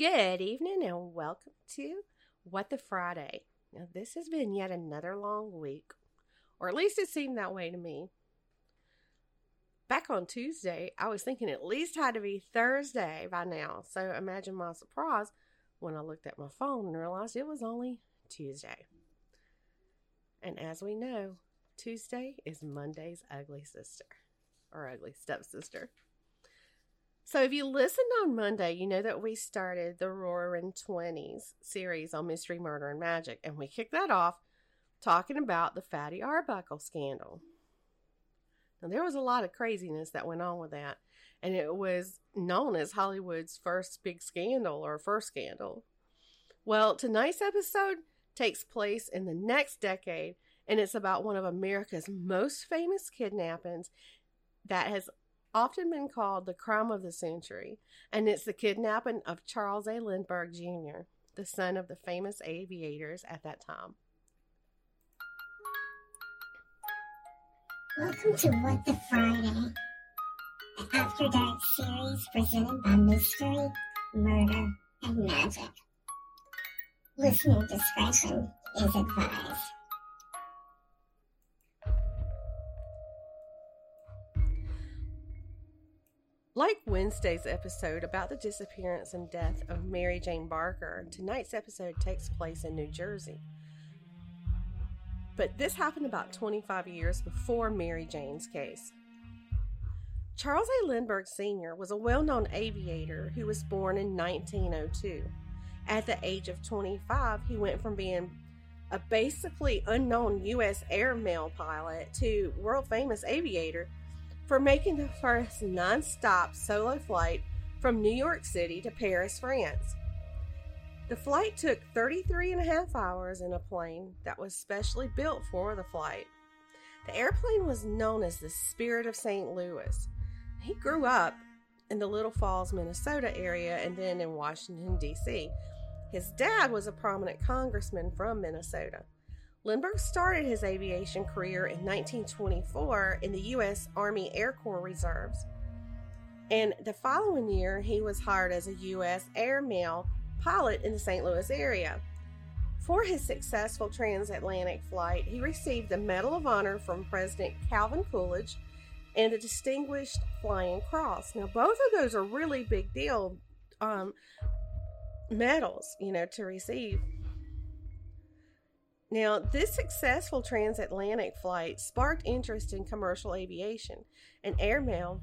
Good evening and welcome to What the Friday. Now, this has been yet another long week, or at least it seemed that way to me. Back on Tuesday, I was thinking at least had to be Thursday by now, so imagine my surprise when I looked at my phone and realized it was only Tuesday. And as we know, Tuesday is Monday's ugly sister, or ugly stepsister. So if you listened on Monday, you know that we started the Roaring Twenties series on mystery, murder, and magic, and we kicked that off talking about the Fatty Arbuckle scandal. Now, there was a lot of craziness that went on with that, and it was known as Hollywood's first big scandal or first scandal. Well, tonight's episode takes place in the next decade, and it's about one of America's most famous kidnappings that has often been called the crime of the century, and it's the kidnapping of Charles A. Lindbergh, Jr., the son of the famous aviators at that time. Welcome to What the Friday, the After Dark series presented by Mystery, Murder, and Magic. Listener discretion is advised. Like Wednesday's episode about the disappearance and death of Mary Jane Barker, tonight's episode takes place in New Jersey. But this happened about 25 years before Mary Jane's case. Charles A. Lindbergh Sr. was a well-known aviator who was born in 1902. At the age of 25, he went from being a basically unknown U.S. airmail pilot to world-famous aviator for making the first non-stop solo flight from New York City to Paris, France. The flight took 33 and a half hours in a plane that was specially built for the flight. The airplane was known as the Spirit of St. Louis. He grew up in the Little Falls, Minnesota area and then in Washington, D.C. His dad was a prominent congressman from Minnesota. Lindbergh started his aviation career in 1924 in the U.S. Army Air Corps Reserves. And the following year, he was hired as a U.S. airmail pilot in the St. Louis area. For his successful transatlantic flight, he received the Medal of Honor from President Calvin Coolidge and the Distinguished Flying Cross. Now, both of those are really big deal medals, to receive. Now, this successful transatlantic flight sparked interest in commercial aviation and airmail,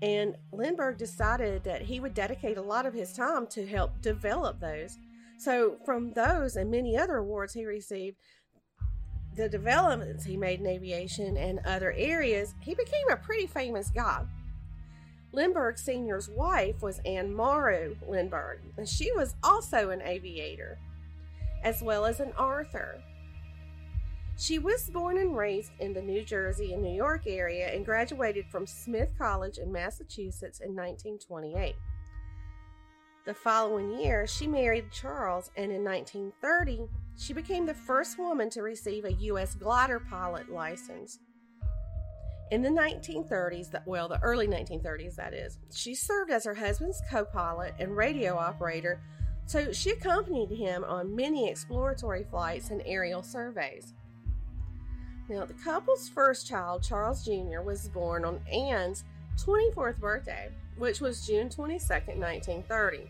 and Lindbergh decided that he would dedicate a lot of his time to help develop those. So from those and many other awards he received, the developments he made in aviation and other areas, he became a pretty famous guy. Lindbergh Sr.'s wife was Anne Morrow Lindbergh, and she was also an aviator, as well as an author. She was born and raised in the New Jersey and New York area and graduated from Smith College in Massachusetts in 1928. The following year, she married Charles, and in 1930, she became the first woman to receive a U.S. glider pilot license. In the 1930s, the early 1930s, that is, she served as her husband's co-pilot and radio operator, so she accompanied him on many exploratory flights and aerial surveys. Now, the couple's first child, Charles Jr., was born on Anne's 24th birthday, which was June 22, 1930.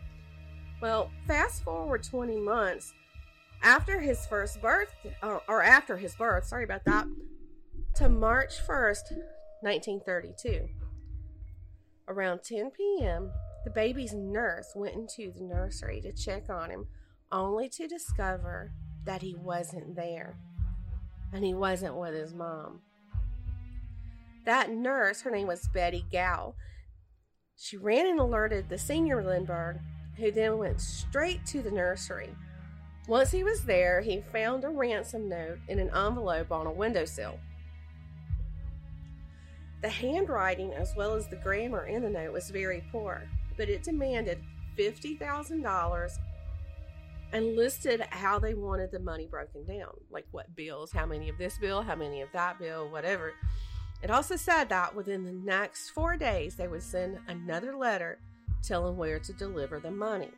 Well, fast forward 20 months after his birth, to March 1st, 1932. Around 10 p.m., the baby's nurse went into the nursery to check on him, only to discover that he wasn't there. And he wasn't with his mom. That nurse, her name was Betty Gow, she ran and alerted the senior Lindbergh, who then went straight to the nursery. Once he was there, he found a ransom note in an envelope on a windowsill. The handwriting, as well as the grammar in the note, was very poor, but it demanded $50,000 and listed how they wanted the money broken down, like what bills, how many of this bill, how many of that bill, whatever. It also said that within the next 4 days, they would send another letter telling where to deliver the money.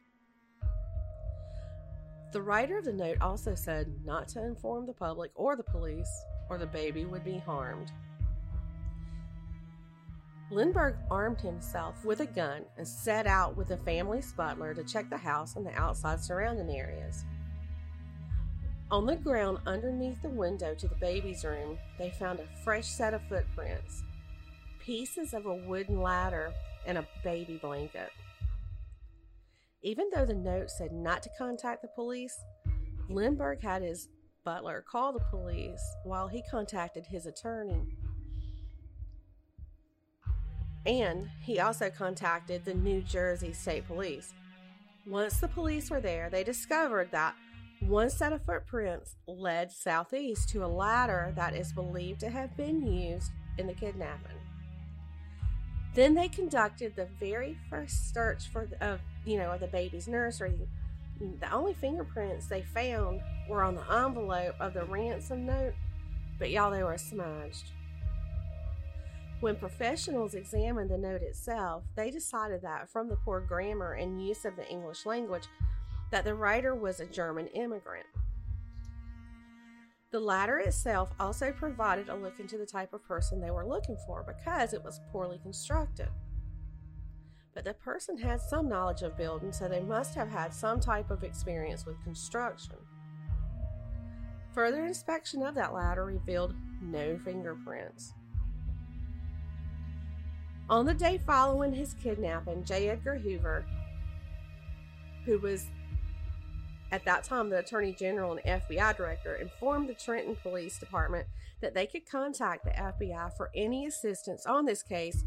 The writer of the note also said not to inform the public or the police, or the baby would be harmed. Lindbergh armed himself with a gun and set out with the family's butler to check the house and the outside surrounding areas. On the ground underneath the window to the baby's room, they found a fresh set of footprints, pieces of a wooden ladder, and a baby blanket. Even though the note said not to contact the police, Lindbergh had his butler call the police while he contacted his attorney. And he also contacted the New Jersey State Police. Once the police were there, they discovered that one set of footprints led southeast to a ladder that is believed to have been used in the kidnapping. Then they conducted the very first search of the baby's nursery. The only fingerprints they found were on the envelope of the ransom note, but y'all, they were smudged. When professionals examined the note itself, they decided that from the poor grammar and use of the English language, that the writer was a German immigrant. The ladder itself also provided a look into the type of person they were looking for because it was poorly constructed. But the person had some knowledge of building, so they must have had some type of experience with construction. Further inspection of that ladder revealed no fingerprints. On the day following his kidnapping, J. Edgar Hoover, who was at that time the Attorney General and FBI Director, informed the Trenton Police Department that they could contact the FBI for any assistance on this case,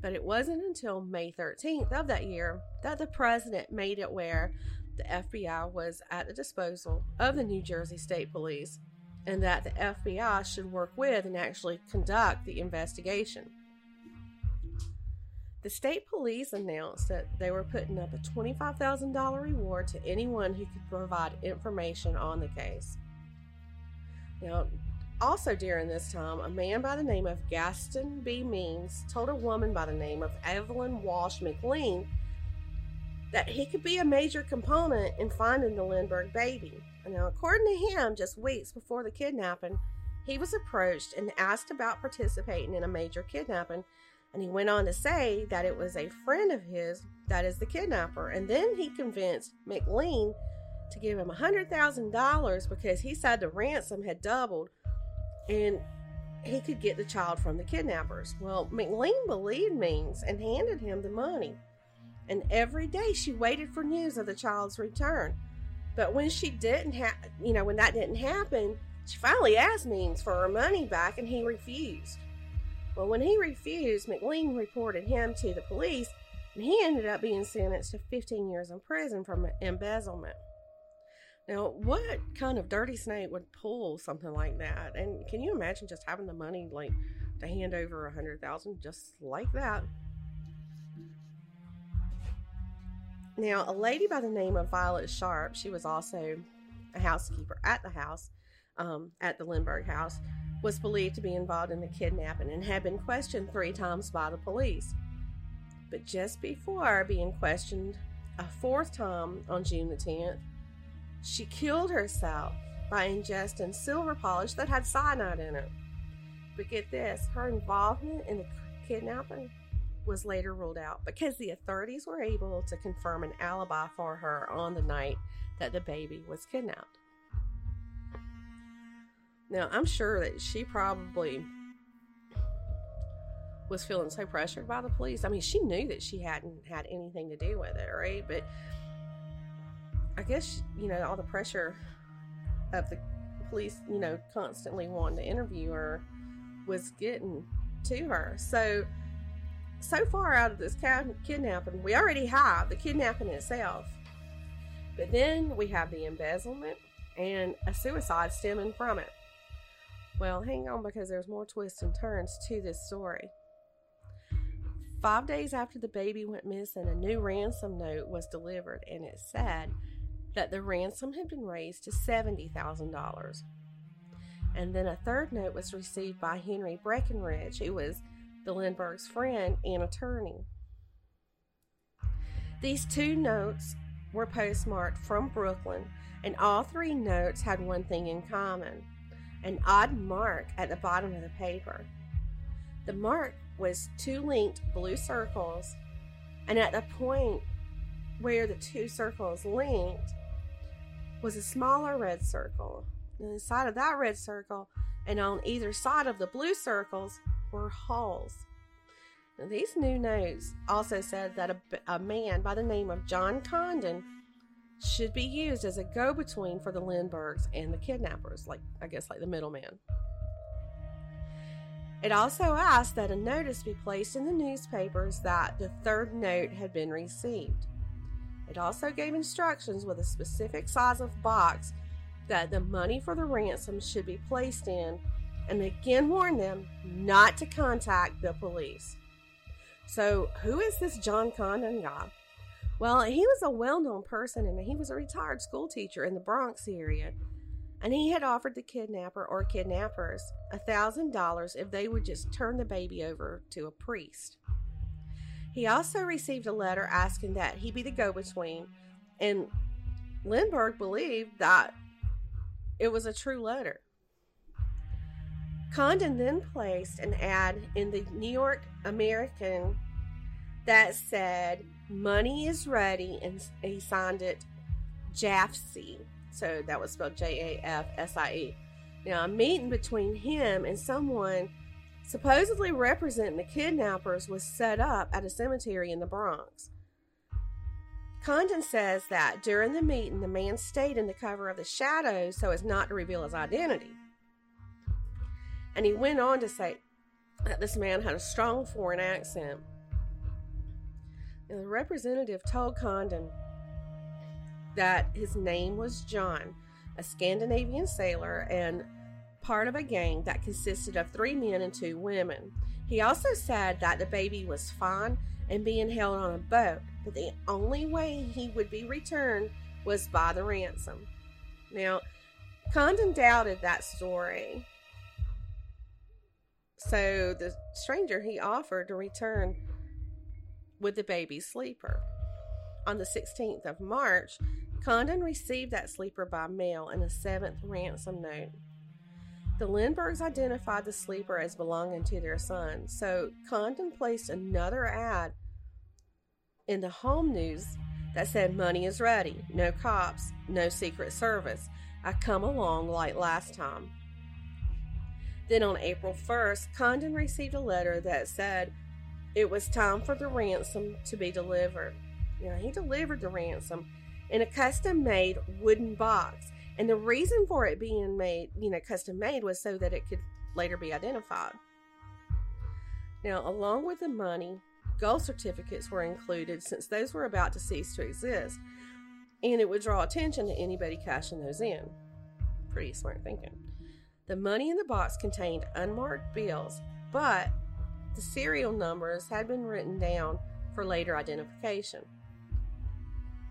but it wasn't until May 13th of that year that the President made it where the FBI was at the disposal of the New Jersey State Police and that the FBI should work with and actually conduct the investigation. The state police announced that they were putting up a $25,000 reward to anyone who could provide information on the case. Now, also during this time, a man by the name of Gaston B. Means told a woman by the name of Evelyn Walsh McLean that he could be a major component in finding the Lindbergh baby. Now, according to him, just weeks before the kidnapping, he was approached and asked about participating in a major kidnapping. And he went on to say that it was a friend of his that is the kidnapper. And then he convinced McLean to give him $100,000 because he said the ransom had doubled and he could get the child from the kidnappers. Well, McLean believed Means and handed him the money. And every day she waited for news of the child's return. But when she when that didn't happen, she finally asked Means for her money back and he refused. Well, when he refused, McLean reported him to the police, and he ended up being sentenced to 15 years in prison for embezzlement. Now, what kind of dirty snake would pull something like that? And can you imagine just having the money, to hand over $100,000 just like that? Now, a lady by the name of Violet Sharp, she was also a housekeeper at the house, at the Lindbergh house, was believed to be involved in the kidnapping and had been questioned 3 times by the police. But just before being questioned a 4th time on June the 10th, she killed herself by ingesting silver polish that had cyanide in it. But get this, her involvement in the kidnapping was later ruled out because the authorities were able to confirm an alibi for her on the night that the baby was kidnapped. Now, I'm sure that she probably was feeling so pressured by the police. I mean, she knew that she hadn't had anything to do with it, right? But I guess, all the pressure of the police, constantly wanting to interview her was getting to her. So far out of this kidnapping, we already have the kidnapping itself. But then we have the embezzlement and a suicide stemming from it. Well, hang on, because there's more twists and turns to this story. 5 days after the baby went missing, a new ransom note was delivered, and it said that the ransom had been raised to $70,000. And then a third note was received by Henry Breckenridge, who was the Lindbergh's friend and attorney. These 2 notes were postmarked from Brooklyn, and all three notes had one thing in common, an odd mark at the bottom of the paper. The mark was two linked blue circles, and at the point where the two circles linked was a smaller red circle. And inside of that red circle and on either side of the blue circles were holes. Now, these new notes also said that a man by the name of John Condon should be used as a go-between for the Lindberghs and the kidnappers, like the middleman. It also asked that a notice be placed in the newspapers that the third note had been received. It also gave instructions with a specific size of box that the money for the ransom should be placed in, and again warned them not to contact the police. So who is this John Condon guy? Well, he was a well-known person, and he was a retired school teacher in the Bronx area, and he had offered the kidnapper or kidnappers $1,000 if they would just turn the baby over to a priest. He also received a letter asking that he be the go-between, and Lindbergh believed that it was a true letter. Condon then placed an ad in the New York American that said, "Money is ready," and he signed it Jaffsie. So that was spelled J-A-F-S-I-E. Now, a meeting between him and someone supposedly representing the kidnappers was set up at a cemetery in the Bronx. Condon says that during the meeting, the man stayed in the cover of the shadows so as not to reveal his identity. And he went on to say that this man had a strong foreign accent. And the representative told Condon that his name was John, a Scandinavian sailor and part of a gang that consisted of 3 men and 2 women. He also said that the baby was fine and being held on a boat, but the only way he would be returned was by the ransom. Now, Condon doubted that story, so the stranger he offered to return with the baby's sleeper. On the 16th of March, Condon received that sleeper by mail in a 7th ransom note. The Lindberghs identified the sleeper as belonging to their son, so Condon placed another ad in the home news that said, "Money is ready, no cops, no Secret Service, I come along like last time." Then on April 1st, Condon received a letter that said it was time for the ransom to be delivered. Now, he delivered the ransom in a custom-made wooden box. And the reason for it being made, custom-made, was so that it could later be identified. Now, along with the money, gold certificates were included since those were about to cease to exist, and it would draw attention to anybody cashing those in. Pretty smart thinking. The money in the box contained unmarked bills, but the serial numbers had been written down for later identification.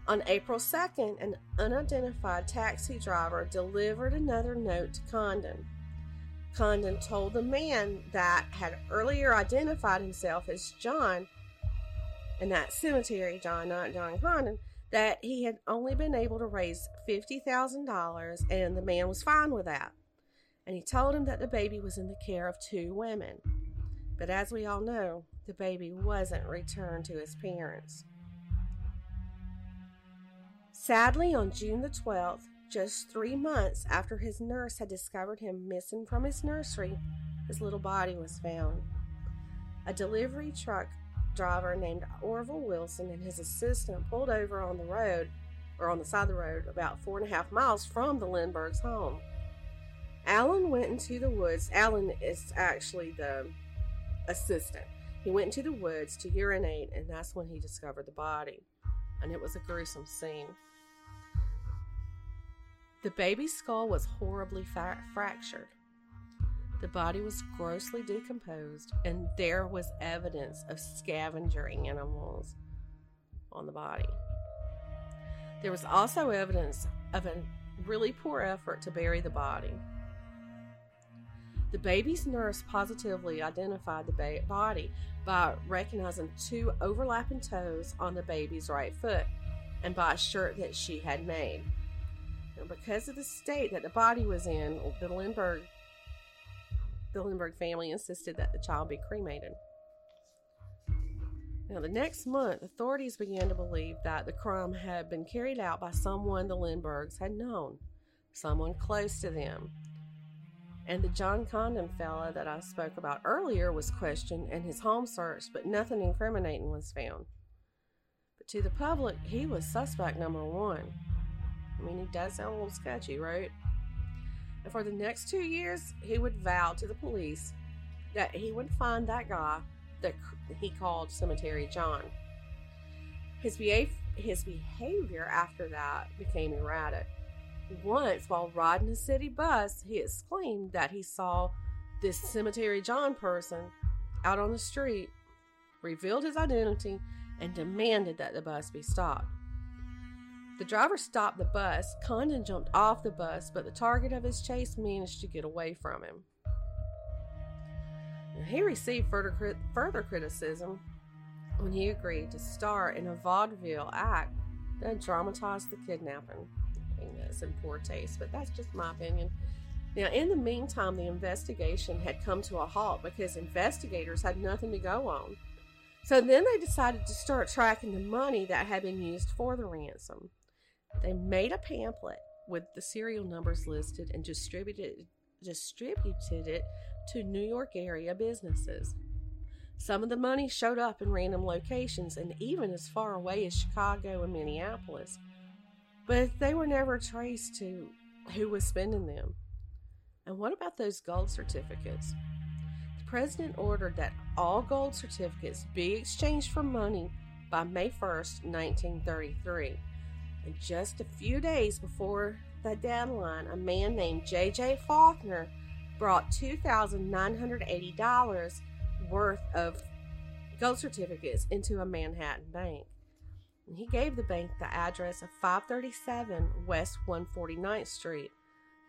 On April 2nd, an unidentified taxi driver delivered another note to Condon. Condon told the man that had earlier identified himself as John, in that cemetery John, not John Condon, that he had only been able to raise $50,000, and the man was fine with that. And he told him that the baby was in the care of 2 women. But as we all know, the baby wasn't returned to his parents. Sadly, on June the 12th, just 3 months after his nurse had discovered him missing from his nursery, his little body was found. A delivery truck driver named Orville Wilson and his assistant pulled over on the road, or on the side of the road, about 4.5 miles from the Lindbergh's home. Alan went into the woods. Alan is actually the assistant. He went into the woods to urinate, and that's when he discovered the body. And it was a gruesome scene. The baby's skull was horribly fractured. The body was grossly decomposed, and there was evidence of scavenger animals on the body. There was also evidence of a really poor effort to bury the body. The baby's nurse positively identified the body by recognizing 2 overlapping toes on the baby's right foot, and bought a shirt that she had made. And because of the state that the body was in, the Lindbergh family insisted that the child be cremated. Now, the next month, authorities began to believe that the crime had been carried out by someone the Lindberghs had known, someone close to them. And the John Condon fella that I spoke about earlier was questioned and his home searched, but nothing incriminating was found. But to the public, he was suspect number one. I mean, he does sound a little sketchy, right? And for the next 2 years, he would vow to the police that he would find that guy that he called Cemetery John. His behavior after that became erratic. Once, while riding a city bus, he exclaimed that he saw this Cemetery John person out on the street, revealed his identity, and demanded that the bus be stopped. The driver stopped the bus. Condon jumped off the bus, but the target of his chase managed to get away from him. And he received further criticism when he agreed to star in a vaudeville act that dramatized the kidnapping. That's in poor taste, but that's just my opinion. Now, in the meantime, the investigation had come to a halt because investigators had nothing to go on. So then they decided to start tracking the money that had been used for the ransom. They made a pamphlet with the serial numbers listed and distributed it to New York area businesses. Some of the money showed up in random locations and even as far away as Chicago and Minneapolis. But they were never traced to who was spending them. And what about those gold certificates? The president ordered that all gold certificates be exchanged for money by May 1st, 1933. And just a few days before the deadline, a man named J.J. Faulkner brought $2,980 worth of gold certificates into a Manhattan bank. He gave the bank the address of 537 West 149th Street,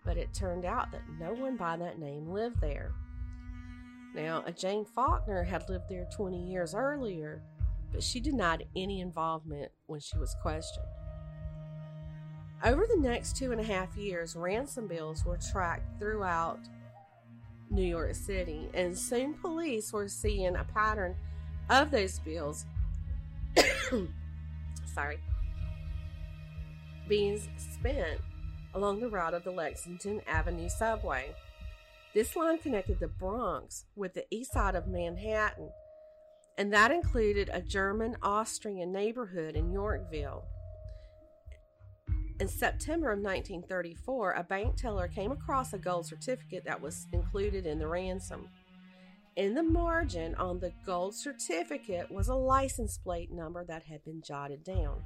but it turned out that no one by that name lived there. Now, a Jane Faulkner had lived there 20 years earlier, but she denied any involvement when she was questioned. Over the next 2.5 years, ransom bills were tracked throughout New York City, and soon police were seeing a pattern of those bills being spent along the route of the Lexington Avenue subway. This line connected the Bronx with the east side of Manhattan, and that included a German-Austrian neighborhood in Yorkville. In September of 1934, a bank teller came across a gold certificate that was included in the ransom. In the margin on the gold certificate was a license plate number that had been jotted down.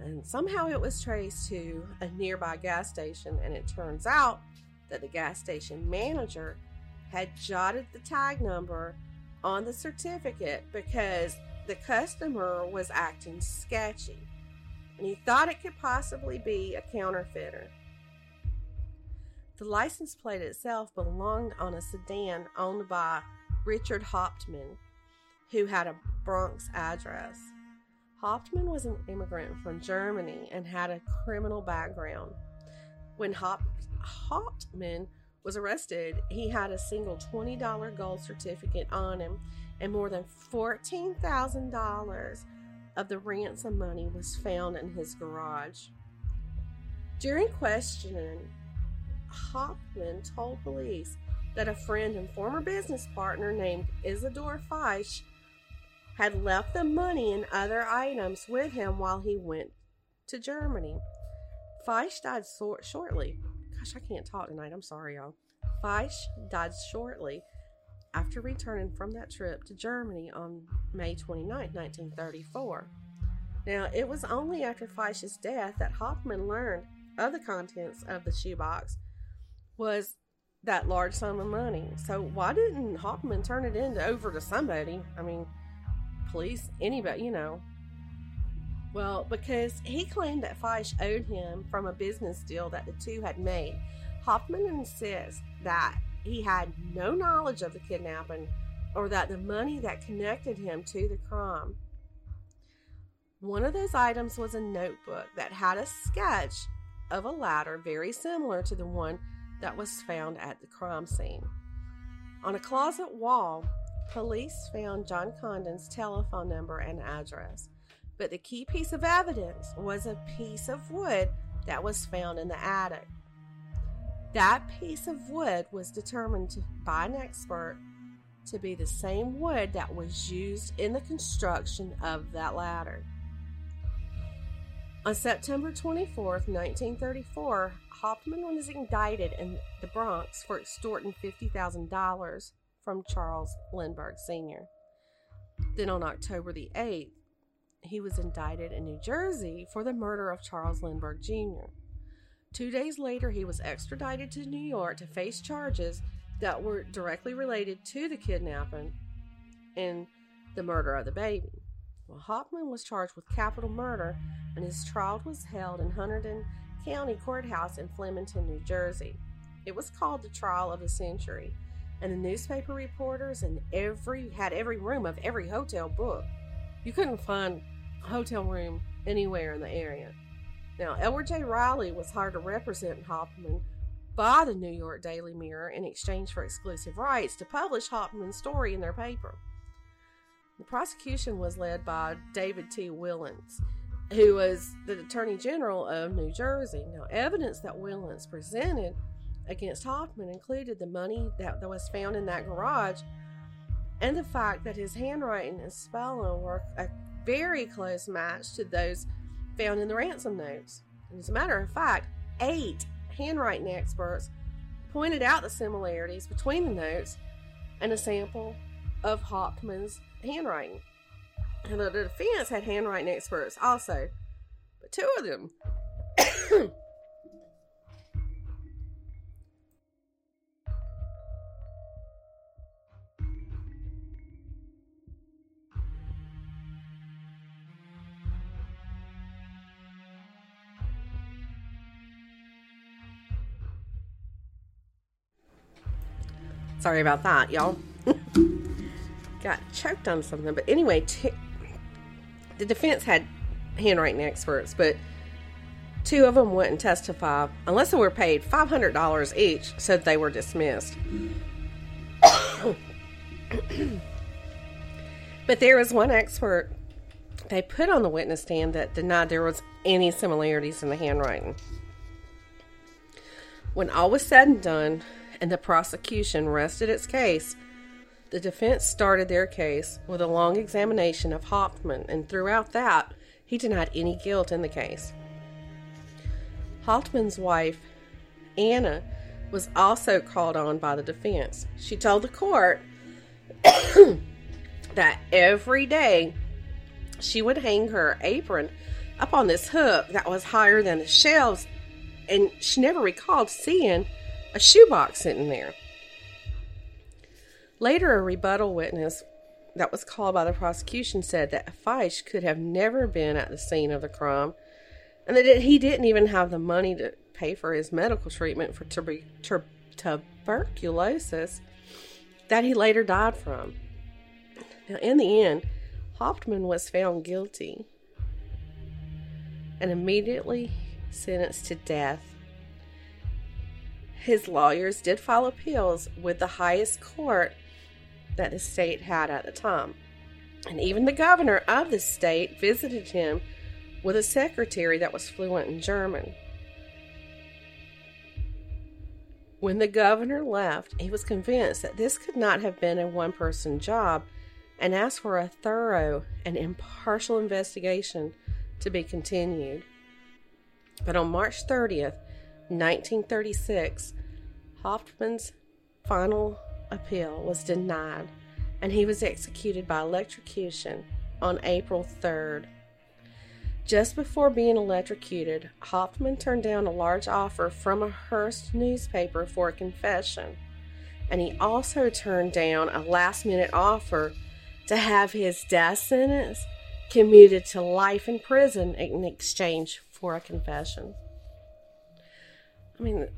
And somehow it was traced to a nearby gas station, and it turns out that the gas station manager had jotted the tag number on the certificate because the customer was acting sketchy, and he thought it could possibly be a counterfeiter. The license plate itself belonged on a sedan owned by Richard Hauptmann, who had a Bronx address. Hauptmann was an immigrant from Germany and had a criminal background. When Hauptmann was arrested, he had a single $20 gold certificate on him, and more than $14,000 of the ransom money was found in his garage. During questioning, Hauptmann told police that a friend and former business partner named Isidor Fisch had left the money and other items with him while he went to Germany. Fisch died shortly. Gosh, I can't talk tonight. I'm sorry, y'all. Fisch died shortly after returning from that trip to Germany on May 29, 1934. Now, it was only after Fisch's death that Hauptmann learned of the contents of the shoebox was that large sum of money. So why didn't Hauptmann turn it over to somebody? I mean, police, anybody, you know. Well, because he claimed that Fisch owed him from a business deal that the two had made. Hauptmann insists that he had no knowledge of the kidnapping or that the money that connected him to the crime. One of those items was a notebook that had a sketch of a ladder very similar to the one that was found at the crime scene. On a closet wall, police found John Condon's telephone number and address, but the key piece of evidence was a piece of wood that was found in the attic. That piece of wood was determined by an expert to be the same wood that was used in the construction of that ladder. On September 24th, 1934, Hauptmann was indicted in the Bronx for extorting $50,000 from Charles Lindbergh Sr. Then on October the 8th, he was indicted in New Jersey for the murder of Charles Lindbergh Jr. 2 days later, he was extradited to New York to face charges that were directly related to the kidnapping and the murder of the baby. Well, Hauptmann was charged with capital murder, and his trial was held in Hunterdon County Courthouse in Flemington, New Jersey. It was called the trial of the century, and the newspaper reporters in every room of every hotel booked. You couldn't find a hotel room anywhere in the area. Now, Edward J. Riley was hired to represent Hauptmann by the New York Daily Mirror in exchange for exclusive rights to publish Hauptmann's story in their paper. The prosecution was led by David T. Willens, who was the Attorney General of New Jersey. Now, evidence that Willens presented against Hauptmann included the money that was found in that garage and the fact that his handwriting and spelling were a very close match to those found in the ransom notes. And as a matter of fact, 8 handwriting experts pointed out the similarities between the notes and a sample of Hauptmann's handwriting. And the defense had handwriting experts also, but 2 of them sorry about that, y'all. Got choked on something. But anyway, the defense had handwriting experts, but 2 of them wouldn't testify unless they were paid $500 each, so they were dismissed. But there was one expert they put on the witness stand that denied there was any similarities in the handwriting. When all was said and done, and the prosecution rested its case, the defense started their case with a long examination of Hauptmann, and throughout that, he denied any guilt in the case. Hauptmann's wife, Anna, was also called on by the defense. She told the court that every day she would hang her apron up on this hook that was higher than the shelves, and she never recalled seeing a shoebox sitting there. Later, a rebuttal witness that was called by the prosecution said that Fisch could have never been at the scene of the crime, and that he didn't even have the money to pay for his medical treatment for tuberculosis that he later died from. Now, in the end, Hauptmann was found guilty and immediately sentenced to death. His lawyers did file appeals with the highest court that the state had at the time. And even the governor of the state visited him with a secretary that was fluent in German. When the governor left, he was convinced that this could not have been a one-person job and asked for a thorough and impartial investigation to be continued. But on March 30th, 1936, Hauptmann's final appeal was denied, and he was executed by electrocution on April 3rd. Just before being electrocuted, Hauptmann turned down a large offer from a Hearst newspaper for a confession, and he also turned down a last-minute offer to have his death sentence commuted to life in prison in exchange for a confession. I mean,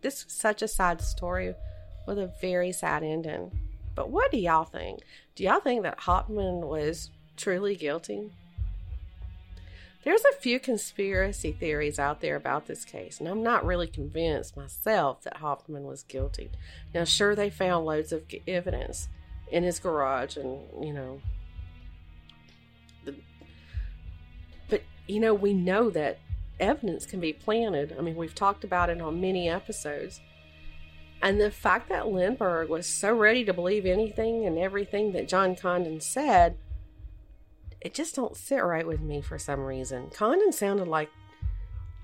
this is such a sad story with a very sad ending. But what do y'all think? Do y'all think that Hauptmann was truly guilty? There's a few conspiracy theories out there about this case, and I'm not really convinced myself that Hauptmann was guilty. Now, sure, they found loads of evidence in his garage and, but we know that evidence can be planted. I mean, we've talked about it on many episodes. And the fact that Lindbergh was so ready to believe anything and everything that John Condon said, it just don't sit right with me for some reason. Condon sounded like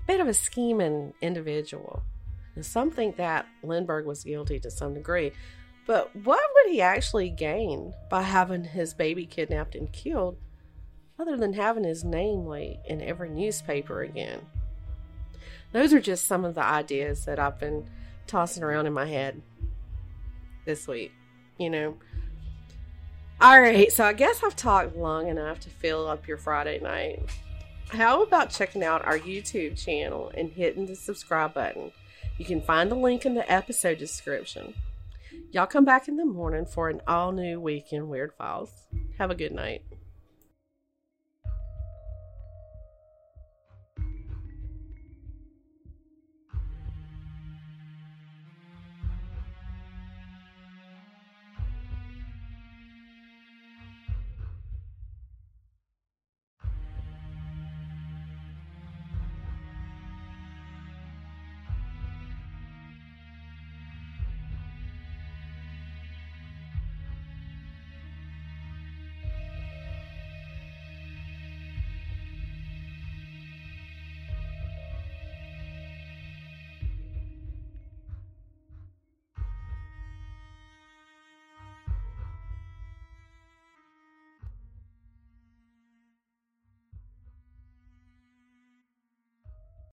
a bit of a scheming individual. And some think that Lindbergh was guilty to some degree. But what would he actually gain by having his baby kidnapped and killed other than having his name late in every newspaper again? Those are just some of the ideas that I've been tossing around in my head this week, Alright, so I guess I've talked long enough to fill up your Friday night. How about checking out our YouTube channel and hitting the subscribe button? You can find the link in the episode description. Y'all come back in the morning for an all-new week in Weird Files. Have a good night.